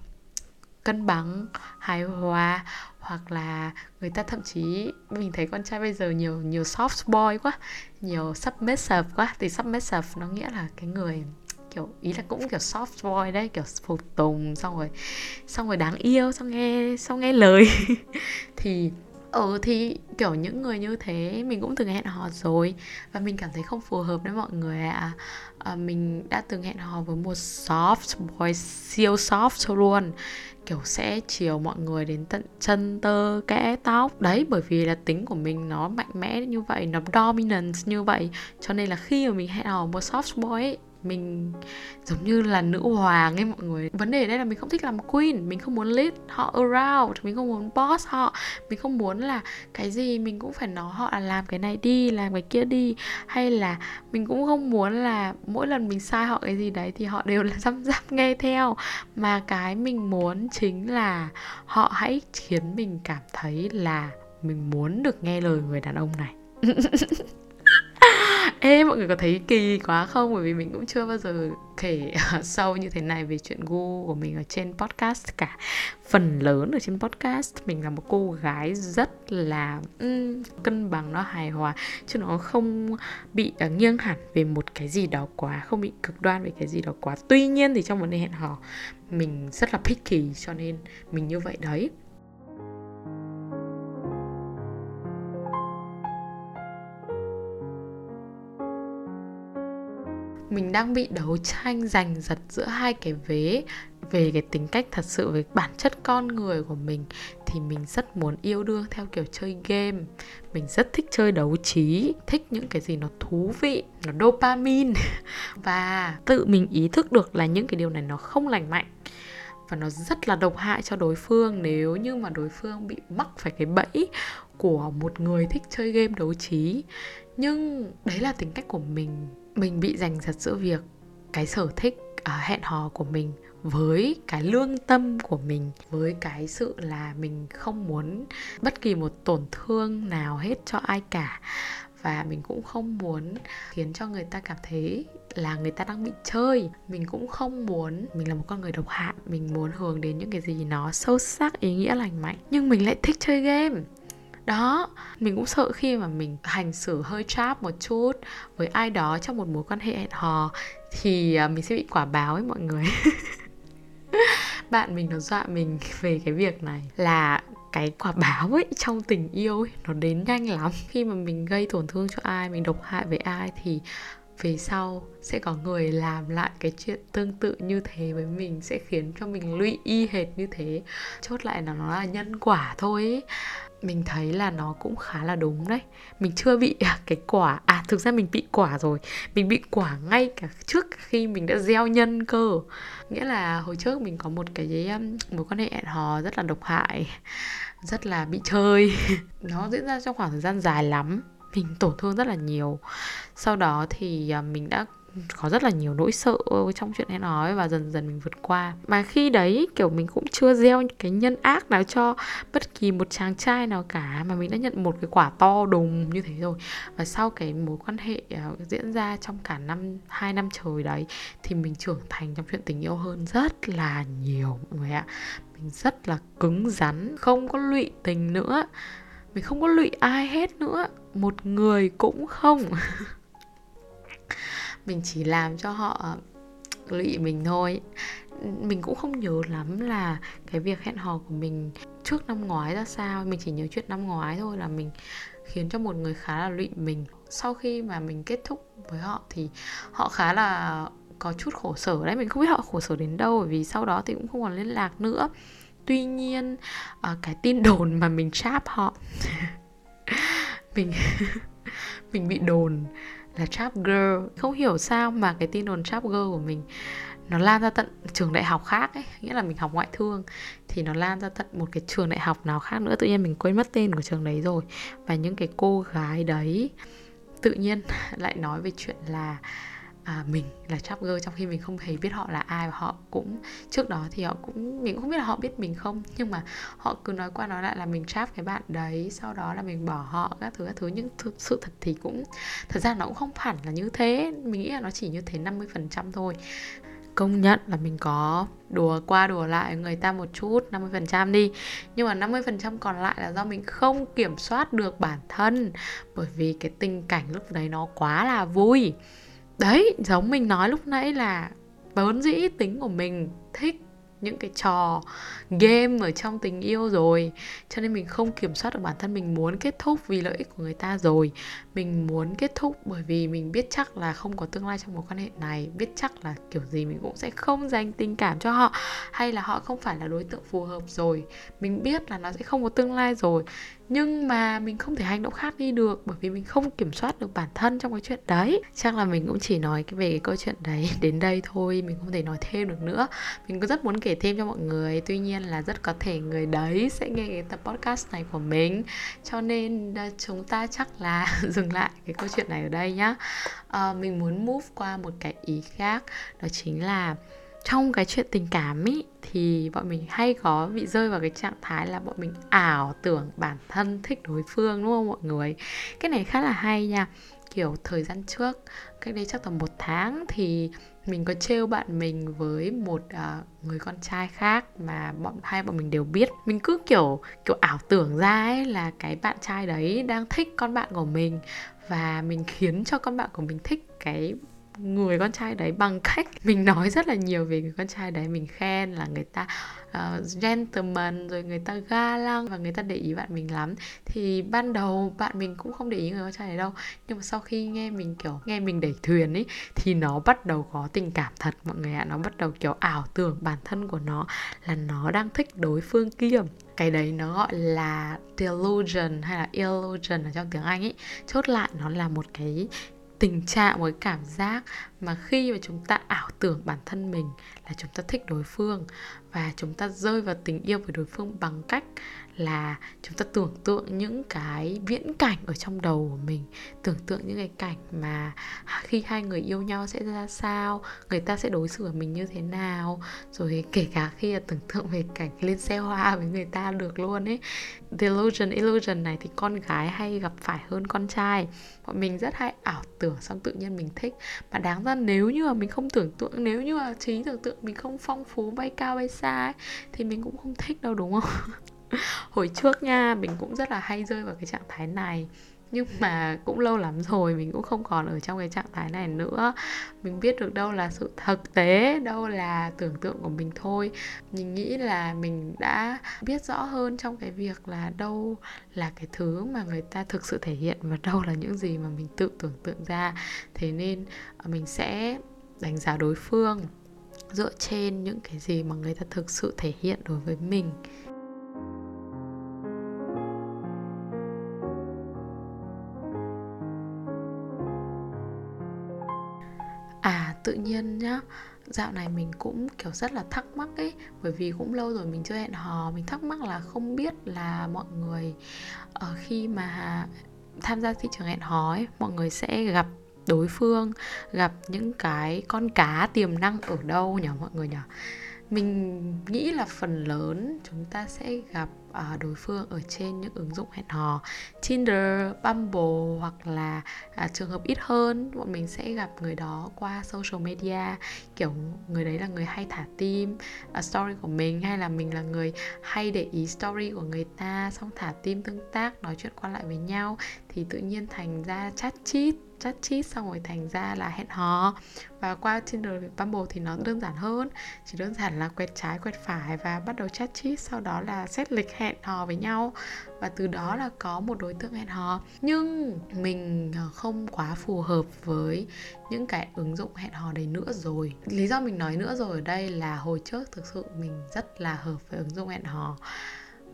cân bằng, hài hòa, hoặc là người ta thậm chí mình thấy con trai bây giờ nhiều nhiều soft boy quá, nhiều submissive quá. Thì submissive nó nghĩa là cái người kiểu, ý là cũng kiểu soft boy đấy, kiểu phục tùng, xong rồi xong rồi đáng yêu, xong nghe xong nghe lời. thì Ừ thì kiểu những người như thế mình cũng từng hẹn hò rồi, và mình cảm thấy không phù hợp đấy mọi người ạ. à, Mình đã từng hẹn hò với một soft boy, siêu soft luôn, kiểu sẽ chiều mọi người đến tận chân tơ kẽ tóc. Đấy, bởi vì là tính của mình nó mạnh mẽ như vậy, nó dominant như vậy, cho nên là khi mà mình hẹn hò với một soft boy ấy, mình giống như là nữ hoàng ấy mọi người. Vấn đề ở đây là mình không thích làm queen, mình không muốn lead họ around, mình không muốn boss họ, mình không muốn là cái gì mình cũng phải nói họ là làm cái này đi, làm cái kia đi, hay là mình cũng không muốn là mỗi lần mình sai họ cái gì đấy thì họ đều là răm rắp nghe theo. Mà cái mình muốn chính là họ hãy khiến mình cảm thấy là mình muốn được nghe lời người đàn ông này. Ê, mọi người có thấy kỳ quá không? Bởi vì mình cũng chưa bao giờ kể sâu như thế này về chuyện gu của mình ở trên podcast cả. Phần lớn ở trên podcast mình là một cô gái rất là um, cân bằng, nó hài hòa, chứ nó không bị uh, nghiêng hẳn về một cái gì đó quá, không bị cực đoan về cái gì đó quá. Tuy nhiên thì trong vấn đề hẹn hò mình rất là picky, cho nên mình như vậy đấy. Mình đang bị đấu tranh giành giật giữa hai cái vế. Về cái tính cách thật sự, về bản chất con người của mình, thì mình rất muốn yêu đương theo kiểu chơi game. Mình rất thích chơi đấu trí, thích những cái gì nó thú vị, nó dopamine. Và tự mình ý thức được là những cái điều này nó không lành mạnh, và nó rất là độc hại cho đối phương nếu như mà đối phương bị mắc phải cái bẫy của một người thích chơi game đấu trí. Nhưng đấy là tính cách của mình. Mình bị giành giật giữa việc cái sở thích uh, hẹn hò của mình với cái lương tâm của mình, với cái sự là mình không muốn bất kỳ một tổn thương nào hết cho ai cả. Và mình cũng không muốn khiến cho người ta cảm thấy là người ta đang bị chơi. Mình cũng không muốn, mình là một con người độc hại, mình muốn hướng đến những cái gì nó sâu sắc, ý nghĩa, lành mạnh. Nhưng mình lại thích chơi game. đó. Mình cũng sợ khi mà mình hành xử hơi trap một chút với ai đó trong một mối quan hệ hẹn hò thì mình sẽ bị quả báo ấy mọi người. Bạn mình nó dọa mình về cái việc này là cái quả báo ấy trong tình yêu ấy, nó đến nhanh lắm. Khi mà mình gây tổn thương cho ai, mình độc hại với ai thì về sau sẽ có người làm lại cái chuyện tương tự như thế với mình, sẽ khiến cho mình lụy y hệt như thế. Chốt lại là nó là nhân quả thôi ấy. Mình thấy là nó cũng khá là đúng đấy. Mình chưa bị cái quả, à thực ra mình bị quả rồi. Mình bị quả ngay cả trước khi mình đã gieo nhân cơ. Nghĩa là hồi trước mình có một cái mối quan hệ hẹn hò rất là độc hại, rất là bị chơi. Nó diễn ra trong khoảng thời gian dài lắm, mình tổn thương rất là nhiều. Sau đó thì mình đã có rất là nhiều nỗi sợ trong chuyện hẹn hò và dần dần mình vượt qua. Mà khi đấy kiểu mình cũng chưa gieo cái nhân ác nào cho bất kỳ một chàng trai nào cả, mà mình đã nhận một cái quả to đùng như thế rồi. Và sau cái mối quan hệ diễn ra trong cả năm, hai năm trời đấy, thì mình trưởng thành trong chuyện tình yêu hơn rất là nhiều mọi người ạ. Mình rất là cứng rắn, không có lụy tình nữa, mình không có lụy ai hết nữa, một người cũng không. Mình chỉ làm cho họ lụy mình thôi. Mình cũng không nhớ lắm là cái việc hẹn hò của mình trước năm ngoái ra sao. Mình chỉ nhớ chuyện năm ngoái thôi là mình khiến cho một người khá là lụy mình. Sau khi mà mình kết thúc với họ thì họ khá là có chút khổ sở đấy. Mình không biết họ khổ sở đến đâu, bởi vì sau đó thì cũng không còn liên lạc nữa. Tuy nhiên cái tin đồn mà mình trap họ Mình Mình bị đồn là trap girl. Không hiểu sao mà cái tin đồn trap girl của mình nó lan ra tận trường đại học khác ấy. Nghĩa là mình học ngoại thương thì nó lan ra tận một cái trường đại học nào khác nữa. Tự nhiên mình quên mất tên của trường đấy rồi. Và những cái cô gái đấy tự nhiên lại nói về chuyện là à, mình là trap girl, trong khi mình không hề biết họ là ai. Và họ cũng trước đó thì họ cũng, mình cũng không biết là họ biết mình không, nhưng mà họ cứ nói qua nói lại là mình trap cái bạn đấy, sau đó là mình bỏ họ các thứ các thứ. Nhưng thực sự thật thì cũng, thật ra nó cũng không hẳn là như thế. Mình nghĩ là nó chỉ như thế năm mươi phần trăm thôi. Công nhận là mình có đùa qua đùa lại người ta một chút, năm mươi phần trăm đi. Nhưng mà năm mươi phần trăm còn lại là do mình không kiểm soát được bản thân, bởi vì cái tình cảnh lúc đấy nó quá là vui. Đấy, giống mình nói lúc nãy là vốn dĩ tính của mình thích những cái trò game ở trong tình yêu rồi, cho nên mình không kiểm soát được bản thân. Mình muốn kết thúc vì lợi ích của người ta rồi, mình muốn kết thúc bởi vì mình biết chắc là không có tương lai trong mối quan hệ này, biết chắc là kiểu gì mình cũng sẽ không dành tình cảm cho họ, hay là họ không phải là đối tượng phù hợp rồi, mình biết là nó sẽ không có tương lai rồi. Nhưng mà mình không thể hành động khác đi được, bởi vì mình không kiểm soát được bản thân trong cái chuyện đấy. Chắc là mình cũng chỉ nói về cái câu chuyện đấy đến đây thôi, mình không thể nói thêm được nữa. Mình cũng rất muốn kể thêm cho mọi người, tuy nhiên là rất có thể người đấy sẽ nghe cái tập podcast này của mình, cho nên chúng ta chắc là dừng lại cái câu chuyện này ở đây nhá. à, Mình muốn move qua một cái ý khác, đó chính là trong cái chuyện tình cảm ý, thì bọn mình hay có bị rơi vào cái trạng thái là bọn mình ảo tưởng bản thân thích đối phương, đúng không mọi người? Cái này khá là hay nha. Kiểu thời gian trước, cách đây chắc tầm một tháng, thì mình có trêu bạn mình với một uh, người con trai khác mà bọn hai bọn mình đều biết. Mình cứ kiểu kiểu ảo tưởng ra ấy là cái bạn trai đấy đang thích con bạn của mình, và mình khiến cho con bạn của mình thích cái người con trai đấy bằng cách mình nói rất là nhiều về người con trai đấy. Mình khen là người ta uh, gentleman, rồi người ta ga lăng, và người ta để ý bạn mình lắm. Thì ban đầu bạn mình cũng không để ý người con trai đấy đâu, nhưng mà sau khi nghe mình kiểu nghe mình đẩy thuyền ấy, thì nó bắt đầu có tình cảm thật mọi người ạ. Nó bắt đầu kiểu ảo tưởng bản thân của nó là nó đang thích đối phương kia. Cái đấy nó gọi là delusion hay là illusion ở trong tiếng Anh ấy. Chốt lại nó là một cái tình trạng, một cái cảm giác mà khi mà chúng ta ảo tưởng bản thân mình là chúng ta thích đối phương, và chúng ta rơi vào tình yêu với đối phương bằng cách là chúng ta tưởng tượng những cái viễn cảnh ở trong đầu của mình, tưởng tượng những cái cảnh mà khi hai người yêu nhau sẽ ra sao, người ta sẽ đối xử với mình như thế nào, rồi kể cả khi là tưởng tượng về cảnh lên xe hoa với người ta được luôn ấy. Delusion, illusion này thì con gái hay gặp phải hơn con trai. Bọn mình rất hay ảo tưởng xong tự nhiên mình thích. Mà đáng ra nếu như mà mình không tưởng tượng, nếu như mà trí tưởng tượng mình không phong phú, bay cao bay xa ấy, thì mình cũng không thích đâu, đúng không? Hồi trước nha, mình cũng rất là hay rơi vào cái trạng thái này. Nhưng mà cũng lâu lắm rồi mình cũng không còn ở trong cái trạng thái này nữa. Mình biết được đâu là sự thực tế, đâu là tưởng tượng của mình thôi. Mình nghĩ là mình đã biết rõ hơn trong cái việc là đâu là cái thứ mà người ta thực sự thể hiện và đâu là những gì mà mình tự tưởng tượng ra. Thế nên mình sẽ đánh giá đối phương dựa trên những cái gì mà người ta thực sự thể hiện đối với mình. À, tự nhiên nhá, dạo này mình cũng kiểu rất là thắc mắc ấy. Bởi vì cũng lâu rồi mình chưa hẹn hò. Mình thắc mắc là không biết là mọi người ở khi mà tham gia thị trường hẹn hò ấy, mọi người sẽ gặp đối phương, gặp những cái con cá tiềm năng ở đâu nhỉ mọi người nhỉ? Mình nghĩ là phần lớn chúng ta sẽ gặp uh, đối phương ở trên những ứng dụng hẹn hò Tinder, Bumble hoặc là uh, trường hợp ít hơn, bọn mình sẽ gặp người đó qua social media. Kiểu người đấy là người hay thả tim uh, story của mình, hay là mình là người hay để ý story của người ta, xong thả tim tương tác, nói chuyện qua lại với nhau. Thì tự nhiên thành ra chat chít chat chít xong rồi thành ra là hẹn hò. Và qua Tinder, Bumble thì nó đơn giản hơn, chỉ đơn giản là quẹt trái quẹt phải và bắt đầu chat chít, sau đó là xét lịch hẹn hò với nhau và từ đó là có một đối tượng hẹn hò. Nhưng mình không quá phù hợp với những cái ứng dụng hẹn hò đấy nữa rồi. Lý do mình nói nữa rồi ở đây là hồi trước thực sự mình rất là hợp với ứng dụng hẹn hò.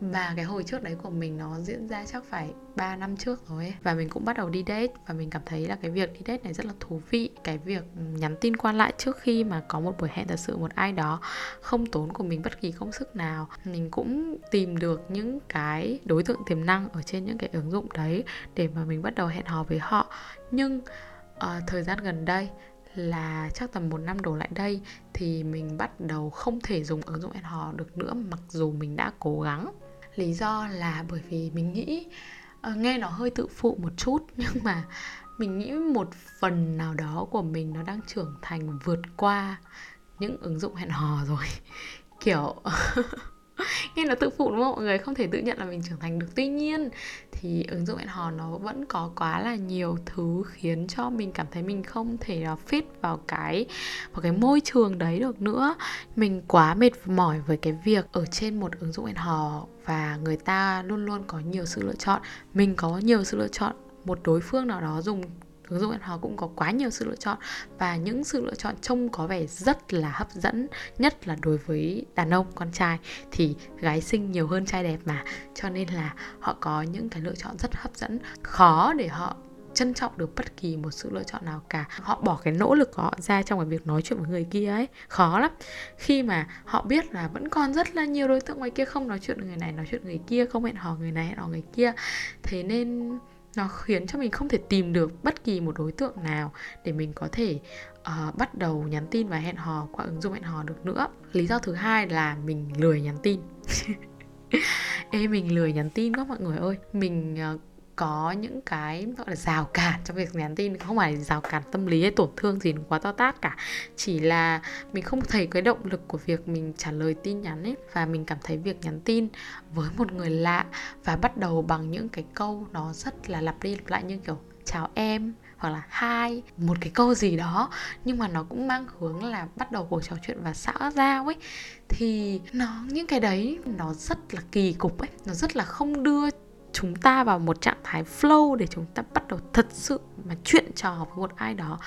Và cái hồi trước đấy của mình nó diễn ra chắc phải ba năm trước rồi ấy. Và mình cũng bắt đầu đi date và mình cảm thấy là cái việc đi date này rất là thú vị. Cái việc nhắn tin qua lại trước khi mà có một buổi hẹn thật sự một ai đó, không tốn của mình bất kỳ công sức nào. Mình cũng tìm được những cái đối tượng tiềm năng ở trên những cái ứng dụng đấy để mà mình bắt đầu hẹn hò với họ. Nhưng uh, thời gian gần đây là chắc tầm một năm đổ lại đây thì mình bắt đầu không thể dùng ứng dụng hẹn hò được nữa, mặc dù mình đã cố gắng. Lý do là bởi vì mình nghĩ, nghe nó hơi tự phụ một chút, nhưng mà mình nghĩ một phần nào đó của mình nó đang trưởng thành vượt qua những ứng dụng hẹn hò rồi. Kiểu nghe nó tự phụ đúng không mọi người, không thể tự nhận là mình trưởng thành được. Tuy nhiên thì ứng dụng hẹn hò nó vẫn có quá là nhiều thứ khiến cho mình cảm thấy mình không thể fit vào cái vào cái môi trường đấy được nữa. Mình quá mệt mỏi với cái việc ở trên một ứng dụng hẹn hò và người ta luôn luôn có nhiều sự lựa chọn, mình có nhiều sự lựa chọn, một đối phương nào đó dùng ứng dụng hẹn hò cũng có quá nhiều sự lựa chọn. Và những sự lựa chọn trông có vẻ rất là hấp dẫn, nhất là đối với đàn ông, con trai thì gái xinh nhiều hơn trai đẹp mà. Cho nên là họ có những cái lựa chọn rất hấp dẫn, khó để họ trân trọng được bất kỳ một sự lựa chọn nào cả. Họ bỏ cái nỗ lực của họ ra trong cái việc nói chuyện với người kia ấy, khó lắm. Khi mà họ biết là vẫn còn rất là nhiều đối tượng ngoài kia không nói chuyện người này, nói chuyện người kia, không hẹn hò người này, hẹn hò người kia. Thế nên nó khiến cho mình không thể tìm được bất kỳ một đối tượng nào để mình có thể uh, bắt đầu nhắn tin và hẹn hò qua ứng dụng hẹn hò được nữa. Lý do thứ hai là mình lười nhắn tin. Ê, mình lười nhắn tin quá mọi người ơi. Mình uh, có những cái gọi là rào cản trong việc nhắn tin. Không phải rào cản tâm lý hay tổn thương gì quá to tát cả, chỉ là mình không thấy cái động lực của việc mình trả lời tin nhắn ấy. Và mình cảm thấy việc nhắn tin với một người lạ và bắt đầu bằng những cái câu nó rất là lặp đi lặp lại như kiểu chào em hoặc là hi, một cái câu gì đó nhưng mà nó cũng mang hướng là bắt đầu cuộc trò chuyện và xã giao ấy, thì nó những cái đấy nó rất là kỳ cục ấy, nó rất là không đưa chúng ta vào một trạng thái flow để chúng ta bắt đầu thật sự mà chuyện trò với một ai đó,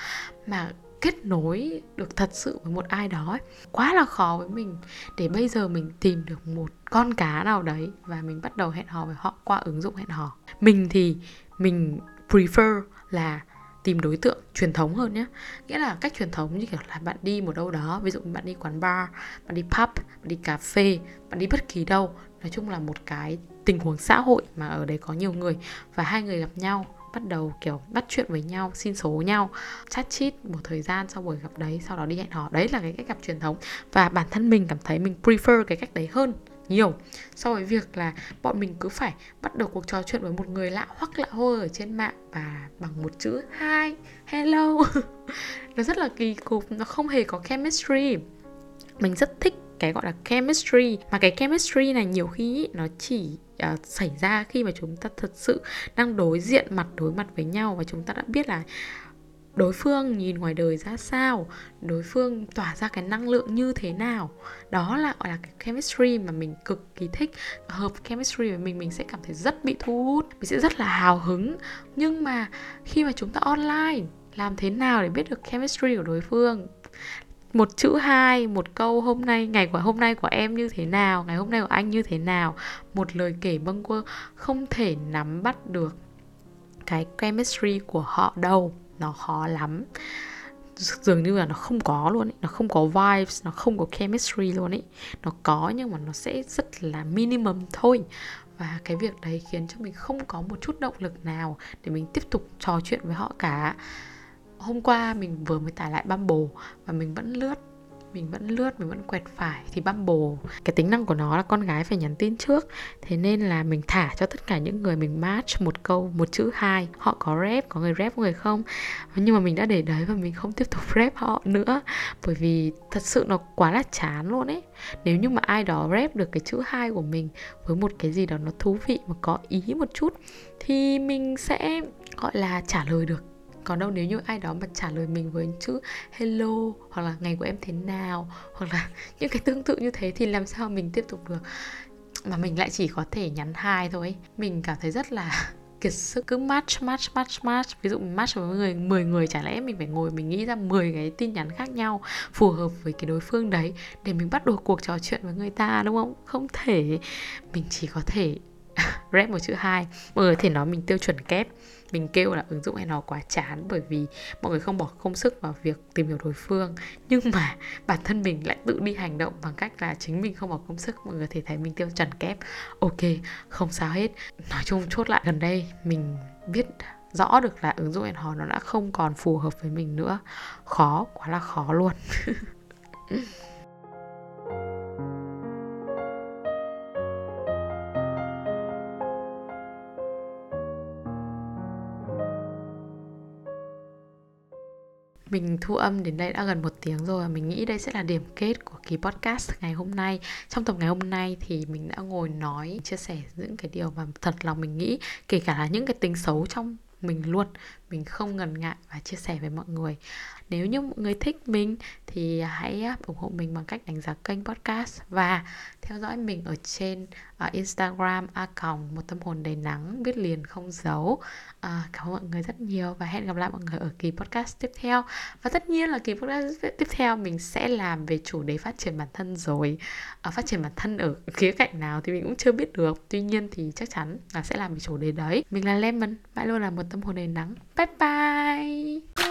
mà kết nối được thật sự với một ai đó ấy. Quá là khó với mình để bây giờ mình tìm được một con cá nào đấy và mình bắt đầu hẹn hò với họ qua ứng dụng hẹn hò. Mình thì mình prefer là tìm đối tượng truyền thống hơn nhé. Nghĩa là cách truyền thống như kiểu là bạn đi một đâu đó, ví dụ bạn đi quán bar, bạn đi pub, bạn đi cà phê, bạn đi bất kỳ đâu. Nói chung là một cái tình huống xã hội mà ở đấy có nhiều người và hai người gặp nhau, bắt đầu kiểu bắt chuyện với nhau, xin số nhau, chat chít một thời gian sau buổi gặp đấy, sau đó đi hẹn hò. Đấy là cái cách gặp truyền thống và bản thân mình cảm thấy mình prefer cái cách đấy hơn nhiều so với việc là bọn mình cứ phải bắt đầu cuộc trò chuyện với một người lạ hoắc lạ hôi ở trên mạng và bằng một chữ hi, hello. Nó rất là kỳ cục, nó không hề có chemistry. Mình rất thích cái gọi là chemistry. Mà cái chemistry này nhiều khi nó chỉ uh, xảy ra khi mà chúng ta thật sự đang đối diện mặt đối mặt với nhau, và chúng ta đã biết là đối phương nhìn ngoài đời ra sao, đối phương tỏa ra cái năng lượng như thế nào. Đó là gọi là cái chemistry mà mình cực kỳ thích. Hợp chemistry với mình, mình sẽ cảm thấy rất bị thu hút, mình sẽ rất là hào hứng. Nhưng mà khi mà chúng ta online, làm thế nào để biết được chemistry của đối phương? Một chữ hai, một câu hôm nay, ngày của hôm nay của em như thế nào, ngày hôm nay của anh như thế nào, một lời kể bâng quơ, không thể nắm bắt được cái chemistry của họ đâu. Nó khó lắm, dường như là nó không có luôn ấy. Nó không có vibes, nó không có chemistry luôn ấy. Nó có nhưng mà nó sẽ rất là minimum thôi. Và cái việc đấy khiến cho mình không có một chút động lực nào để mình tiếp tục trò chuyện với họ cả. Hôm qua mình vừa mới tải lại Bumble và mình vẫn lướt, mình vẫn lướt, mình vẫn quẹt phải. Thì Bumble, cái tính năng của nó là con gái phải nhắn tin trước. Thế nên là mình thả cho tất cả những người mình match một câu, một chữ hai. Họ có rep, có người rep, có người không. Nhưng mà mình đã để đấy và mình không tiếp tục rep họ nữa, bởi vì thật sự nó quá là chán luôn ấy. Nếu như mà ai đó rep được cái chữ hai của mình với một cái gì đó nó thú vị và có ý một chút thì mình sẽ gọi là trả lời được. Còn đâu nếu như ai đó mà trả lời mình với chữ hello, hoặc là ngày của em thế nào, hoặc là những cái tương tự như thế, thì làm sao mình tiếp tục được. Mà mình lại chỉ có thể nhắn hai thôi. Mình cảm thấy rất là kiệt sức. Cứ match, match, match, match. Ví dụ mình match với người, mười người, chả lẽ mình phải ngồi mình nghĩ ra mười cái tin nhắn khác nhau phù hợp với cái đối phương đấy để mình bắt đầu cuộc trò chuyện với người ta, đúng không? Không thể. Mình chỉ có thể rep một chữ hai. Mọi người có thể nói mình tiêu chuẩn kép, mình kêu là ứng dụng này nó quá chán bởi vì mọi người không bỏ công sức vào việc tìm hiểu đối phương. Nhưng mà bản thân mình lại tự đi hành động bằng cách là chính mình không bỏ công sức. Mọi người có thể thấy mình tiêu chuẩn kép. Ok, không sao hết. Nói chung chốt lại, gần đây mình biết rõ được là ứng dụng hẹn hò nó đã không còn phù hợp với mình nữa. Khó, quá là khó luôn. Mình thu âm đến đây đã gần một tiếng rồi. Mình nghĩ đây sẽ là điểm kết của kỳ podcast ngày hôm nay. Trong tập ngày hôm nay thì mình đã ngồi nói, chia sẻ những cái điều mà thật lòng mình nghĩ, kể cả là những cái tính xấu trong mình luôn. Mình không ngần ngại và chia sẻ với mọi người. Nếu như mọi người thích mình thì hãy ủng hộ mình bằng cách đánh giá kênh podcast và theo dõi mình ở trên Instagram a còng một tâm hồn đầy nắng, biết liền không giấu. À, cảm ơn mọi người rất nhiều và hẹn gặp lại mọi người ở kỳ podcast tiếp theo. Và tất nhiên là kỳ podcast tiếp theo mình sẽ làm về chủ đề phát triển bản thân rồi. À, phát triển bản thân ở khía cạnh nào thì mình cũng chưa biết được. Tuy nhiên thì chắc chắn là sẽ làm về chủ đề đấy. Mình là Lemon, mãi luôn là một tâm hồn đầy nắng. Bye bye.